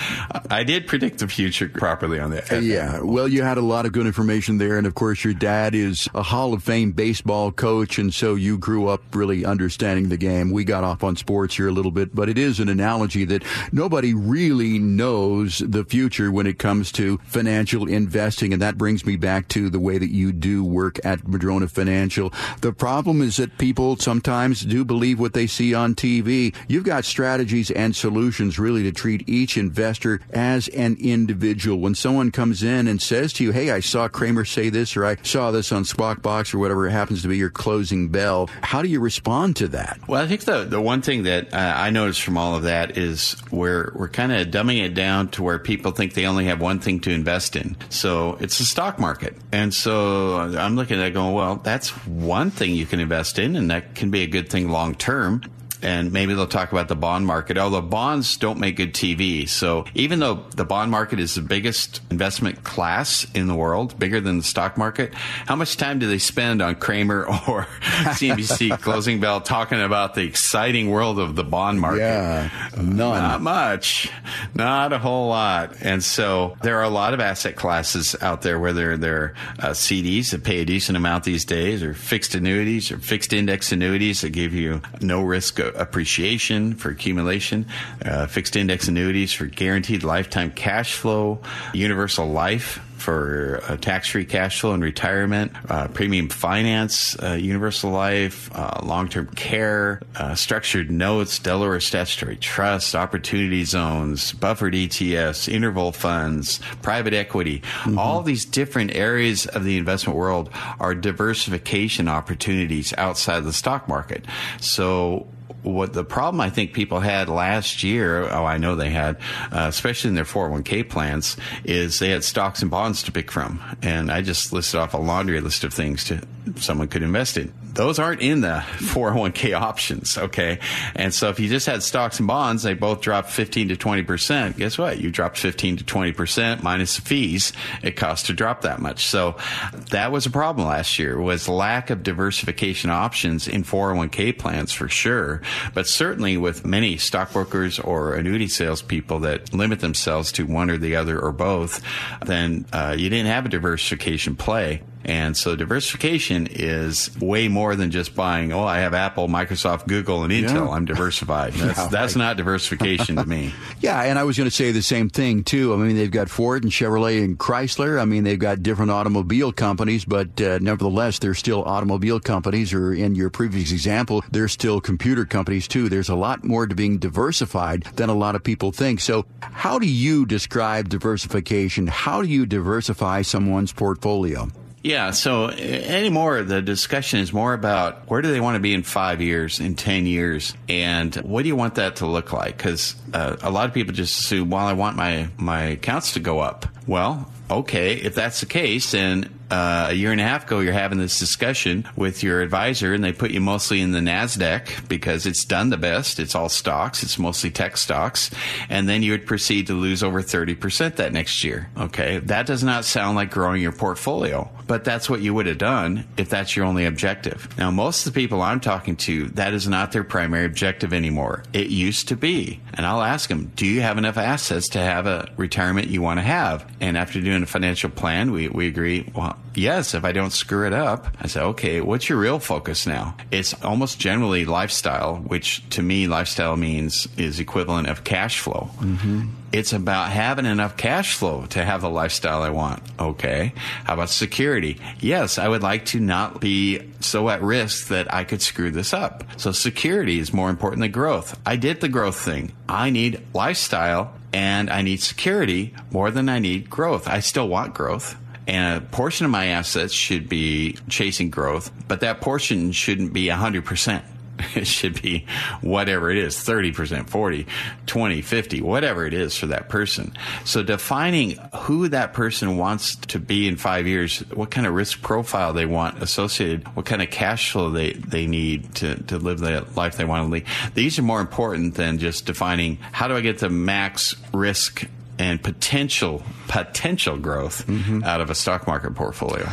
I did predict the future properly on that. Yeah. Well, you had a lot of good information there. And, of course, your dad is a Hall of Fame baseball coach, and so you grew up really understanding the game. We got off on sports here a little bit, but it is an analogy that nobody really knows the future when it comes to financial investing, and that brings me back to the way that you do work at Madrona Financial. The problem is that people sometimes do believe what they see on TV. You've got strategies and solutions really to treat each investor as an individual. When someone comes in and says to you, hey, I saw Cramer say this, or I saw this on Squawk Box, or whatever it happens to be your closing bell, how do you respond to that? Well, I think the one thing that I noticed from all of that is we're kind of dumbing it down to where people think they only have one thing to invest in. So it's the stock market. And so I'm looking at it going, well, that's one thing you can invest in, and that can be a good thing long term. And maybe they'll talk about the bond market, although bonds don't make good TV. So even though the bond market is the biggest investment class in the world, bigger than the stock market, how much time do they spend on Cramer or CNBC Closing Bell talking about the exciting world of the bond market? Yeah, none. Not much. Not a whole lot. And so there are a lot of asset classes out there, whether they're CDs that pay a decent amount these days, or fixed annuities or fixed index annuities that give you no risk appreciation for accumulation, fixed index annuities for guaranteed lifetime cash flow, universal life for tax-free cash flow and retirement, premium finance, universal life, long-term care, structured notes, Delaware Statutory Trust, opportunity zones, buffered ETFs, interval funds, private equity. Mm-hmm. All these different areas of the investment world are diversification opportunities outside the stock market. So what the problem I think people had last year, I know they had, especially in their 401k plans, is they had stocks and bonds to pick from. And I just listed off a laundry list of things someone could invest in. those aren't in the 401k options, okay? And so if you just had stocks and bonds, they both dropped 15 to 20%. Guess what? You dropped 15 to 20% minus the fees it costs to drop that much. So that was a problem last year, was lack of diversification options in 401k plans for sure, but certainly with many stockbrokers or annuity salespeople that limit themselves to one or the other or both, then you didn't have a diversification play. And so diversification is way more than just buying, oh, I have Apple, Microsoft, Google, and Intel. Yeah. I'm diversified. That's not diversification to me. Yeah, and I was going to say the same thing, too. I mean, they've got Ford and Chevrolet and Chrysler. I mean, they've got different automobile companies, but nevertheless, they're still automobile companies, or in your previous example, they're still computer companies, too. There's a lot more to being diversified than a lot of people think. So how do you describe diversification? How do you diversify someone's portfolio? Yeah, so anymore, the discussion is more about where do they want to be in 5 years, in 10 years, and what do you want that to look like? Because a lot of people just assume, well, I want my accounts to go up. Well, okay, if that's the case, then a year and a half ago, you're having this discussion with your advisor, and they put you mostly in the NASDAQ because it's done the best. It's all stocks. It's mostly tech stocks. And then you would proceed to lose over 30% that next year. Okay, that does not sound like growing your portfolio, but that's what you would have done if that's your only objective. Now, most of the people I'm talking to, that is not their primary objective anymore. It used to be. And I'll ask them, do you have enough assets to have a retirement you want to have? And after doing a financial plan, we agree, well, yes, if I don't screw it up. I say, okay, what's your real focus now? It's almost generally lifestyle, which to me, lifestyle means is equivalent of cash flow. Mm-hmm. It's about having enough cash flow to have the lifestyle I want. Okay. How about security? Yes, I would like to not be so at risk that I could screw this up. So security is more important than growth. I did the growth thing. I need lifestyle and I need security more than I need growth. I still want growth. And a portion of my assets should be chasing growth, but that portion shouldn't be 100%. It should be whatever it is, 30%, 40, 20, 50, whatever it is for that person. So defining who that person wants to be in 5 years, what kind of risk profile they want associated, what kind of cash flow they need to live the life they want to lead. These are more important than just defining how do I get the max risk and potential growth out of a stock market portfolio.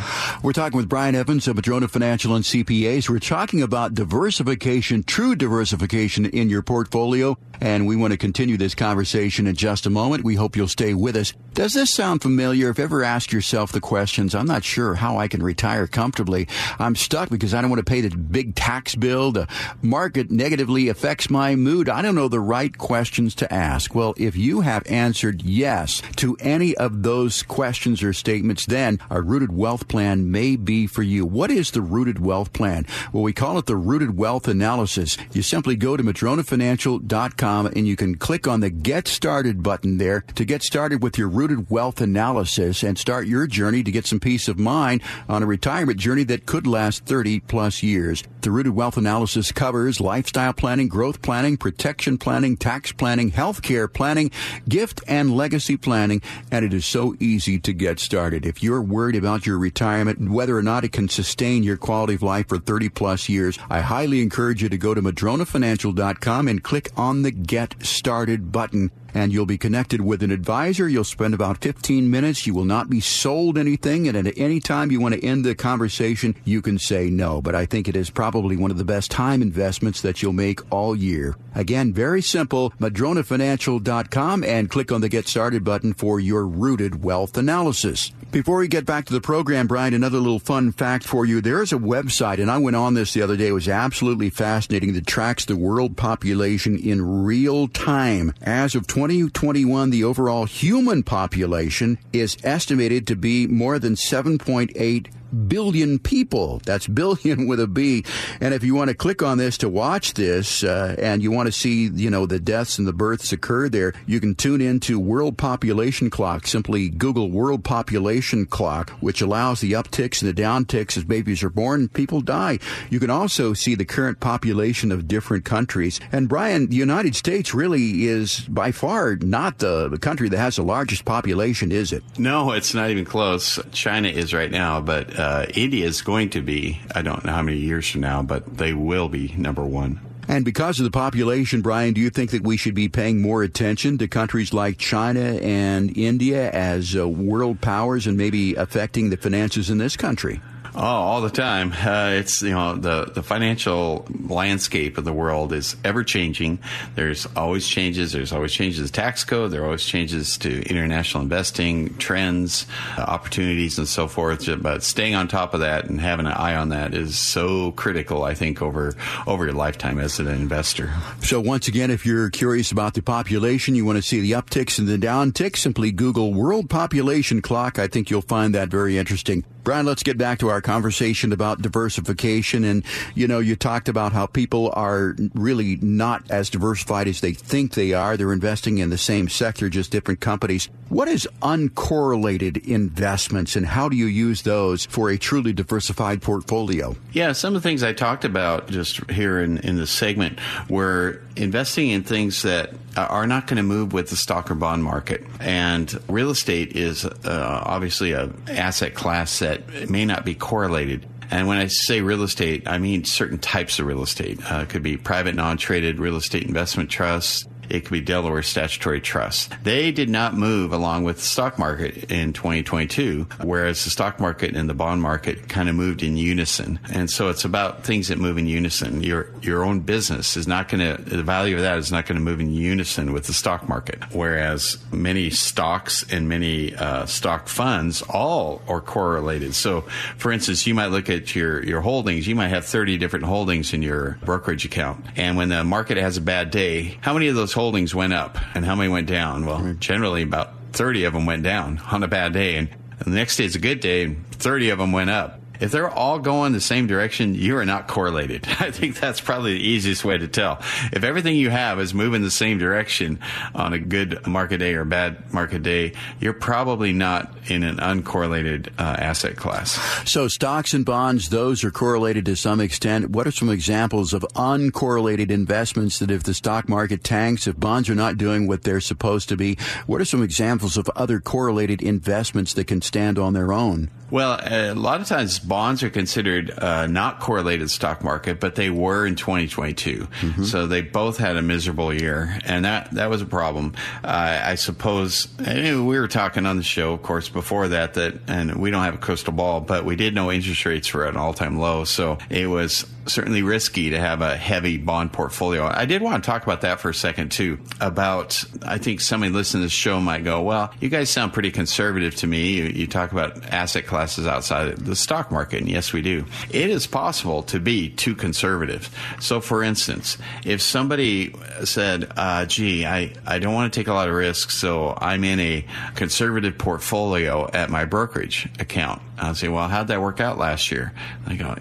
We're talking with Brian Evans of Madrona Financial and CPAs. We're talking about diversification, true diversification in your portfolio, and we want to continue this conversation in just a moment. We hope you'll stay with us. Does this sound familiar? If you ever asked yourself the questions, I'm not sure how I can retire comfortably. I'm stuck because I don't want to pay the big tax bill. The market negatively affects my mood. I don't know the right questions to ask. Well, if you have answered yes to any of those questions or statements, then a Rooted Wealth Plan may be for you. What is the Rooted Wealth Plan? Well, we call it the Rooted Wealth Analysis. You simply go to madronafinancial.com and you can click on the Get Started button there to get started with your Rooted Wealth Analysis and start your journey to get some peace of mind on a retirement journey that could last 30 plus years. The Rooted Wealth Analysis covers lifestyle planning, growth planning, protection planning, tax planning, healthcare planning, gift and legacy planning, and it is so easy to get started. If you're worried about your retirement, whether or not it can sustain your quality of life for 30 plus years, I highly encourage you to go to madronafinancial.com and click on the Get Started button. And you'll be connected with an advisor. You'll spend about 15 minutes. You will not be sold anything. And at any time you want to end the conversation, you can say no. But I think it is probably one of the best time investments that you'll make all year. Again, very simple, madronafinancial.com, and click on the Get Started button for your Rooted Wealth Analysis. Before we get back to the program, Brian, another little fun fact for you. There is a website, and I went on this the other day. It was absolutely fascinating, that tracks the world population in real time. As of 2021, the overall human population is estimated to be more than 7.8 billion people. That's billion with a B. And if you want to click on this to watch this and you want to see, you know, the deaths and the births occur there, you can tune into World Population Clock. Simply Google World Population Clock, which allows the upticks and the downticks as babies are born, people die. You can also see the current population of different countries. And Brian, the United States really is by far not the country that has the largest population, is it? No, it's not even close. China is right now, but India is going to be, I don't know how many years from now, but they will be number one. And because of the population, Brian, do you think that we should be paying more attention to countries like China and India as world powers and maybe affecting the finances in this country? Oh, all the time. It's, you know, the financial landscape of the world is ever changing. There's always changes. There's always changes to the tax code. There are always changes to international investing, trends, opportunities, and so forth. But staying on top of that and having an eye on that is so critical, I think, over your lifetime as an investor. So once again, if you're curious about the population, you want to see the upticks and the downticks, simply Google World Population Clock. I think you'll find that very interesting. Brian, let's get back to our conversation about diversification. And, you know, you talked about how people are really not as diversified as they think they are. They're investing in the same sector, just different companies. What is uncorrelated investments, and how do you use those for a truly diversified portfolio? Yeah, some of the things I talked about just here in this segment were investing in things that are not going to move with the stock or bond market. And real estate is obviously an asset class that may not be correlated. And when I say real estate, I mean certain types of real estate. It could be private non-traded real estate investment trusts. It could be Delaware Statutory Trust. They did not move along with the stock market in 2022, whereas the stock market and the bond market kind of moved in unison. And so it's about things that move in unison. Your own business is not going to, the value of that is not going to move in unison with the stock market, whereas many stocks and many stock funds all are correlated. So, for instance, you might look at your holdings. You might have 30 different holdings in your brokerage account. And when the market has a bad day, how many of those holdings went up and how many went down? Well, generally about 30 of them went down on a bad day, and the next day is a good day and 30 of them went up. If they're all going the same direction, you are not correlated. I think that's probably the easiest way to tell. If everything you have is moving the same direction on a good market day or bad market day, you're probably not in an uncorrelated asset class. So stocks and bonds, those are correlated to some extent. What are some examples of uncorrelated investments that if the stock market tanks, if bonds are not doing what they're supposed to be, what are some examples of other correlated investments that can stand on their own? Well, a lot of times bonds are considered not correlated stock market, but they were in 2022. Mm-hmm. So they both had a miserable year, and that was a problem. I suppose, we were talking on the show, of course, before that, and we don't have a crystal ball, but we did know interest rates were at an all-time low, so it was certainly risky to have a heavy bond portfolio. I did want to talk about that for a second, too, about, I think somebody listening to this show might go, well, you guys sound pretty conservative to me. You talk about asset classes outside the stock market, and yes, we do. It is possible to be too conservative. So, for instance, if somebody said, I don't want to take a lot of risks, so I'm in a conservative portfolio at my brokerage account. I'll say, well, how'd that work out last year? I go,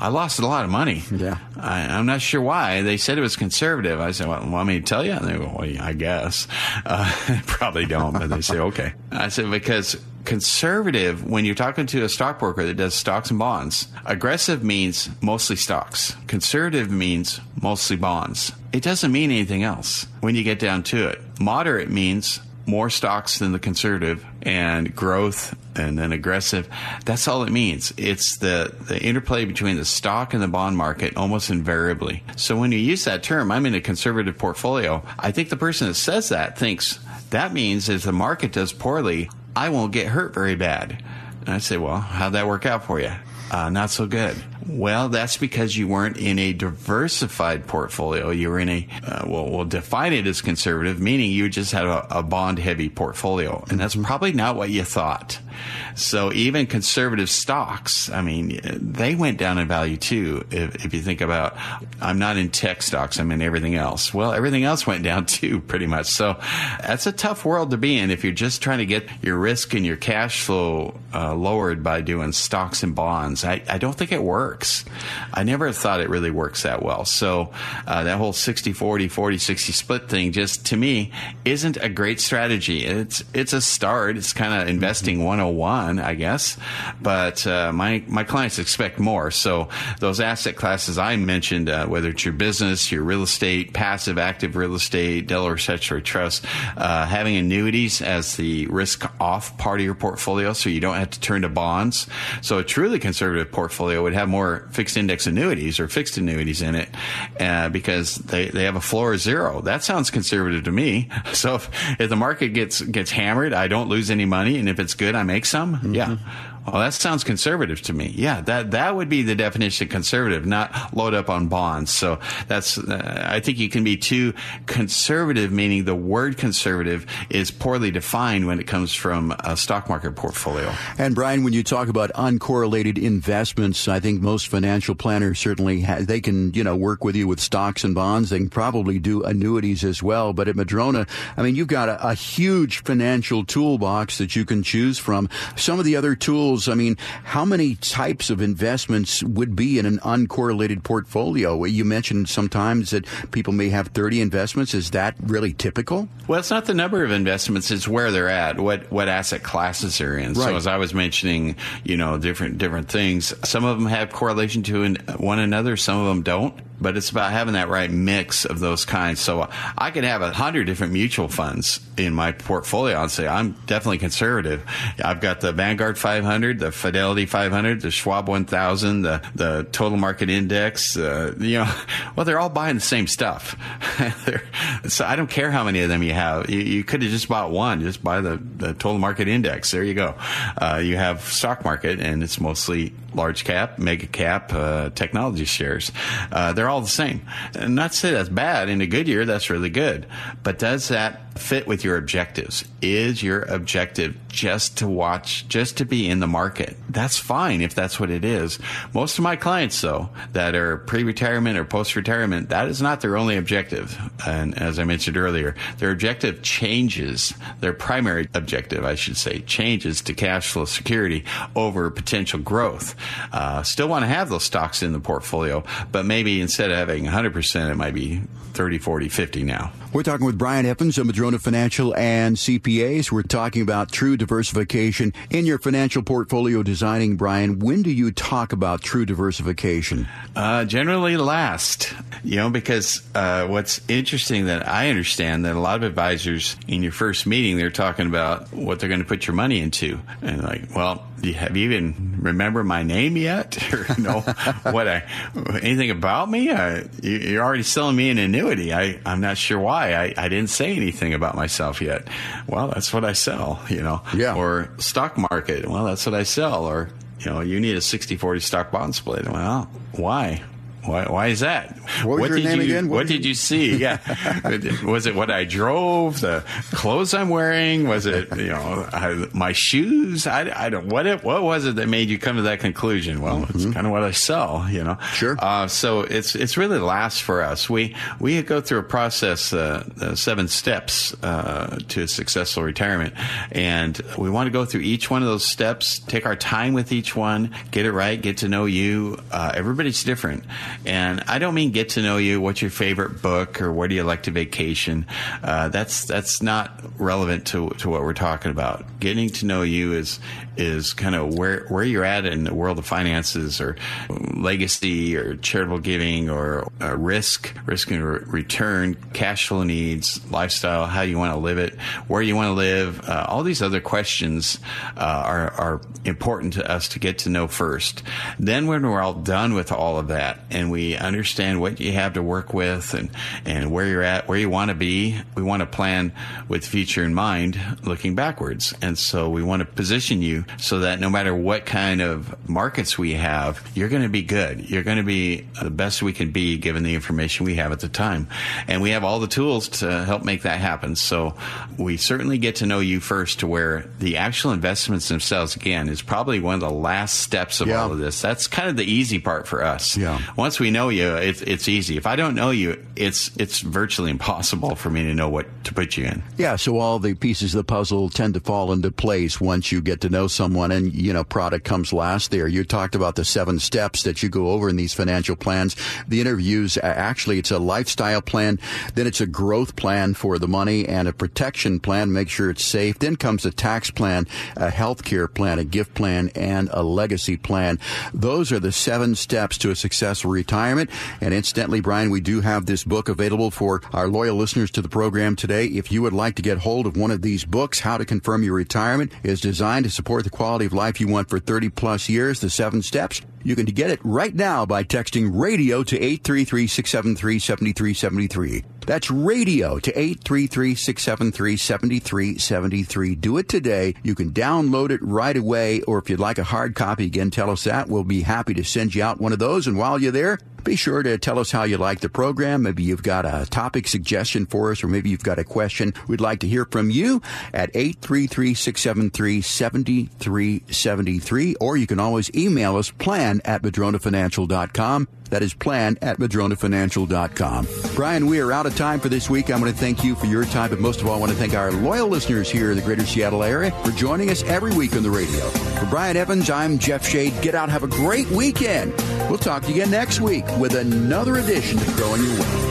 I lost a lot of money. Yeah, I'm not sure why. They said it was conservative. I said, well, want me to tell you? And they go, well, yeah, I guess. Probably don't, but they say, okay. I said, because conservative, when you're talking to a stockbroker that does stocks and bonds, aggressive means mostly stocks. Conservative means mostly bonds. It doesn't mean anything else when you get down to it. Moderate means more stocks than the conservative, and growth and then aggressive. That's all it means. It's the interplay between the stock and the bond market almost invariably. So when you use that term, I'm in a conservative portfolio, I think the person that says that thinks that means if the market does poorly, I won't get hurt very bad. And I say, well, how'd that work out for you? Not so good. Well, that's because you weren't in a diversified portfolio. You were in a, we'll define it as conservative, meaning you just had a bond-heavy portfolio. And that's probably not what you thought. So even conservative stocks, they went down in value too. If you think about, I'm not in tech stocks, I'm in everything else. Well, everything else went down too, pretty much. So that's a tough world to be in if you're just trying to get your risk and your cash flow lowered by doing stocks and bonds. things. I don't think it works. I never thought it really works that well. So that whole 60-40, 40-60 split thing just, to me, isn't a great strategy. It's a start. It's kind of investing 101, I guess. But my clients expect more. So those asset classes I mentioned, whether it's your business, your real estate, passive, active real estate, Delaware Statutory Trust, having annuities as the risk-off part of your portfolio so you don't have to turn to bonds. So a truly conservative portfolio would have more fixed index annuities or fixed annuities in it because they have a floor of zero. That sounds conservative to me. So if the market gets hammered, I don't lose any money. And if it's good, I make some. Mm-hmm. Yeah. Well, that sounds conservative to me. Yeah, that would be the definition of conservative, not load up on bonds. So that's, I think you can be too conservative, meaning the word conservative is poorly defined when it comes from a stock market portfolio. And Brian, when you talk about uncorrelated investments, I think most financial planners certainly they can, work with you with stocks and bonds. They can probably do annuities as well. But at Madrona, I mean, you've got a huge financial toolbox that you can choose from. Some of the other tools, I mean, how many types of investments would be in an uncorrelated portfolio? You mentioned sometimes that people may have 30 investments. Is that really typical? Well, it's not the number of investments. It's where they're at, what asset classes they're in. Right. So as I was mentioning, different things, some of them have correlation to one another. Some of them don't. But it's about having that right mix of those kinds. So I could have 100 different mutual funds in my portfolio and say, I'm definitely conservative. I've got the Vanguard 500, the Fidelity 500, the Schwab 1000, the Total Market Index. They're all buying the same stuff. So I don't care how many of them you have. You could have just bought one. Just buy the Total Market Index. There you go. You have stock market, and it's mostly large cap, mega cap, technology shares. They're all the same. And not to say that's bad. In a good year, that's really good. But does that fit with your objectives? Is your objective just to watch, just to be in the market? That's fine if that's what it is. Most of my clients, though, that are pre-retirement or post-retirement, that is not their only objective. And as I mentioned earlier, their objective changes. Their primary objective, I should say, changes to cash flow security over potential growth. Still want to have those stocks in the portfolio, but maybe instead of having 100%, it might be 30, 40, 50 now. We're talking with Brian Evans of Madrona Financial and CPAs. We're talking about true diversification in your financial portfolio designing. Brian, when do you talk about true diversification? Generally last, because what's interesting that I understand that a lot of advisors in your first meeting, they're talking about what they're going to put your money into. And like, well, have you even remember my name yet? Or anything about me? You're already selling me an annuity. I'm not sure why. I didn't say anything about myself yet. Well, that's what I sell, Yeah. Or stock market. Well, that's what I sell. Or, you need a 60-40 stock bond split. Well, why? Why is that? What was your name again? What did you see? Yeah. Was it what I drove? The clothes I'm wearing? Was it, my shoes? I don't, what was it that made you come to that conclusion? Well, it's kind of what I sell, Sure. So it's really lasts for us. We go through a process, the 7 steps, to successful retirement. And we want to go through each one of those steps, take our time with each one, get it right, get to know you. Everybody's different. And I don't mean get to know you, what's your favorite book or where do you like to vacation. That's not relevant to what we're talking about. Getting to know you is kind of where you're at in the world of finances or legacy or charitable giving or risk and return, cash flow needs, lifestyle, how you want to live it, where you want to live. All these other questions are important to us to get to know first. Then when we're all done with all of that and we understand what you have to work with and where you're at, where you want to be, we want to plan with the future in mind, looking backwards. And so we want to position you so that no matter what kind of markets we have, you're going to be good. You're going to be the best we can be given the information we have at the time. And we have all the tools to help make that happen. So we certainly get to know you first to where the actual investments themselves, again, is probably one of the last steps of all of this. That's kind of the easy part for us. Yeah. Once once we know you, it's easy. If I don't know you, it's virtually impossible for me to know what to put you in. Yeah, so all the pieces of the puzzle tend to fall into place once you get to know someone, and, you know, product comes last there. You talked about the 7 steps that you go over in these financial plans. The interviews, actually, it's a lifestyle plan, then it's a growth plan for the money and a protection plan, make sure it's safe. Then comes a tax plan, a health care plan, a gift plan, and a legacy plan. Those are the 7 steps to a successful retirement. And incidentally, Brian, we do have this book available for our loyal listeners to the program today. If you would like to get hold of one of these books, How to Confirm Your Retirement is designed to support the quality of life you want for 30-plus years, the 7 steps. You can get it right now by texting RADIO to 833-673-7373. That's RADIO to 833-673-7373. Do it today. You can download it right away, or if you'd like a hard copy, again, tell us that. We'll be happy to send you out one of those. And while you're there, be sure to tell us how you like the program. Maybe you've got a topic suggestion for us, or maybe you've got a question. We'd like to hear from you at 833-673-7373, or you can always email us, plan@madronafinancial.com. That is plan@madronafinancial.com. Brian, we are out of time for this week. I want to thank you for your time, but most of all, I want to thank our loyal listeners here in the greater Seattle area for joining us every week on the radio. For Brian Evans, I'm Jeff Shade. Get out, have a great weekend. We'll talk to you again next week with another edition of Growing Your Wealth.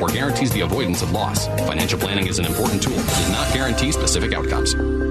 or guarantees the avoidance of loss. Financial planning is an important tool, but does not guarantee specific outcomes.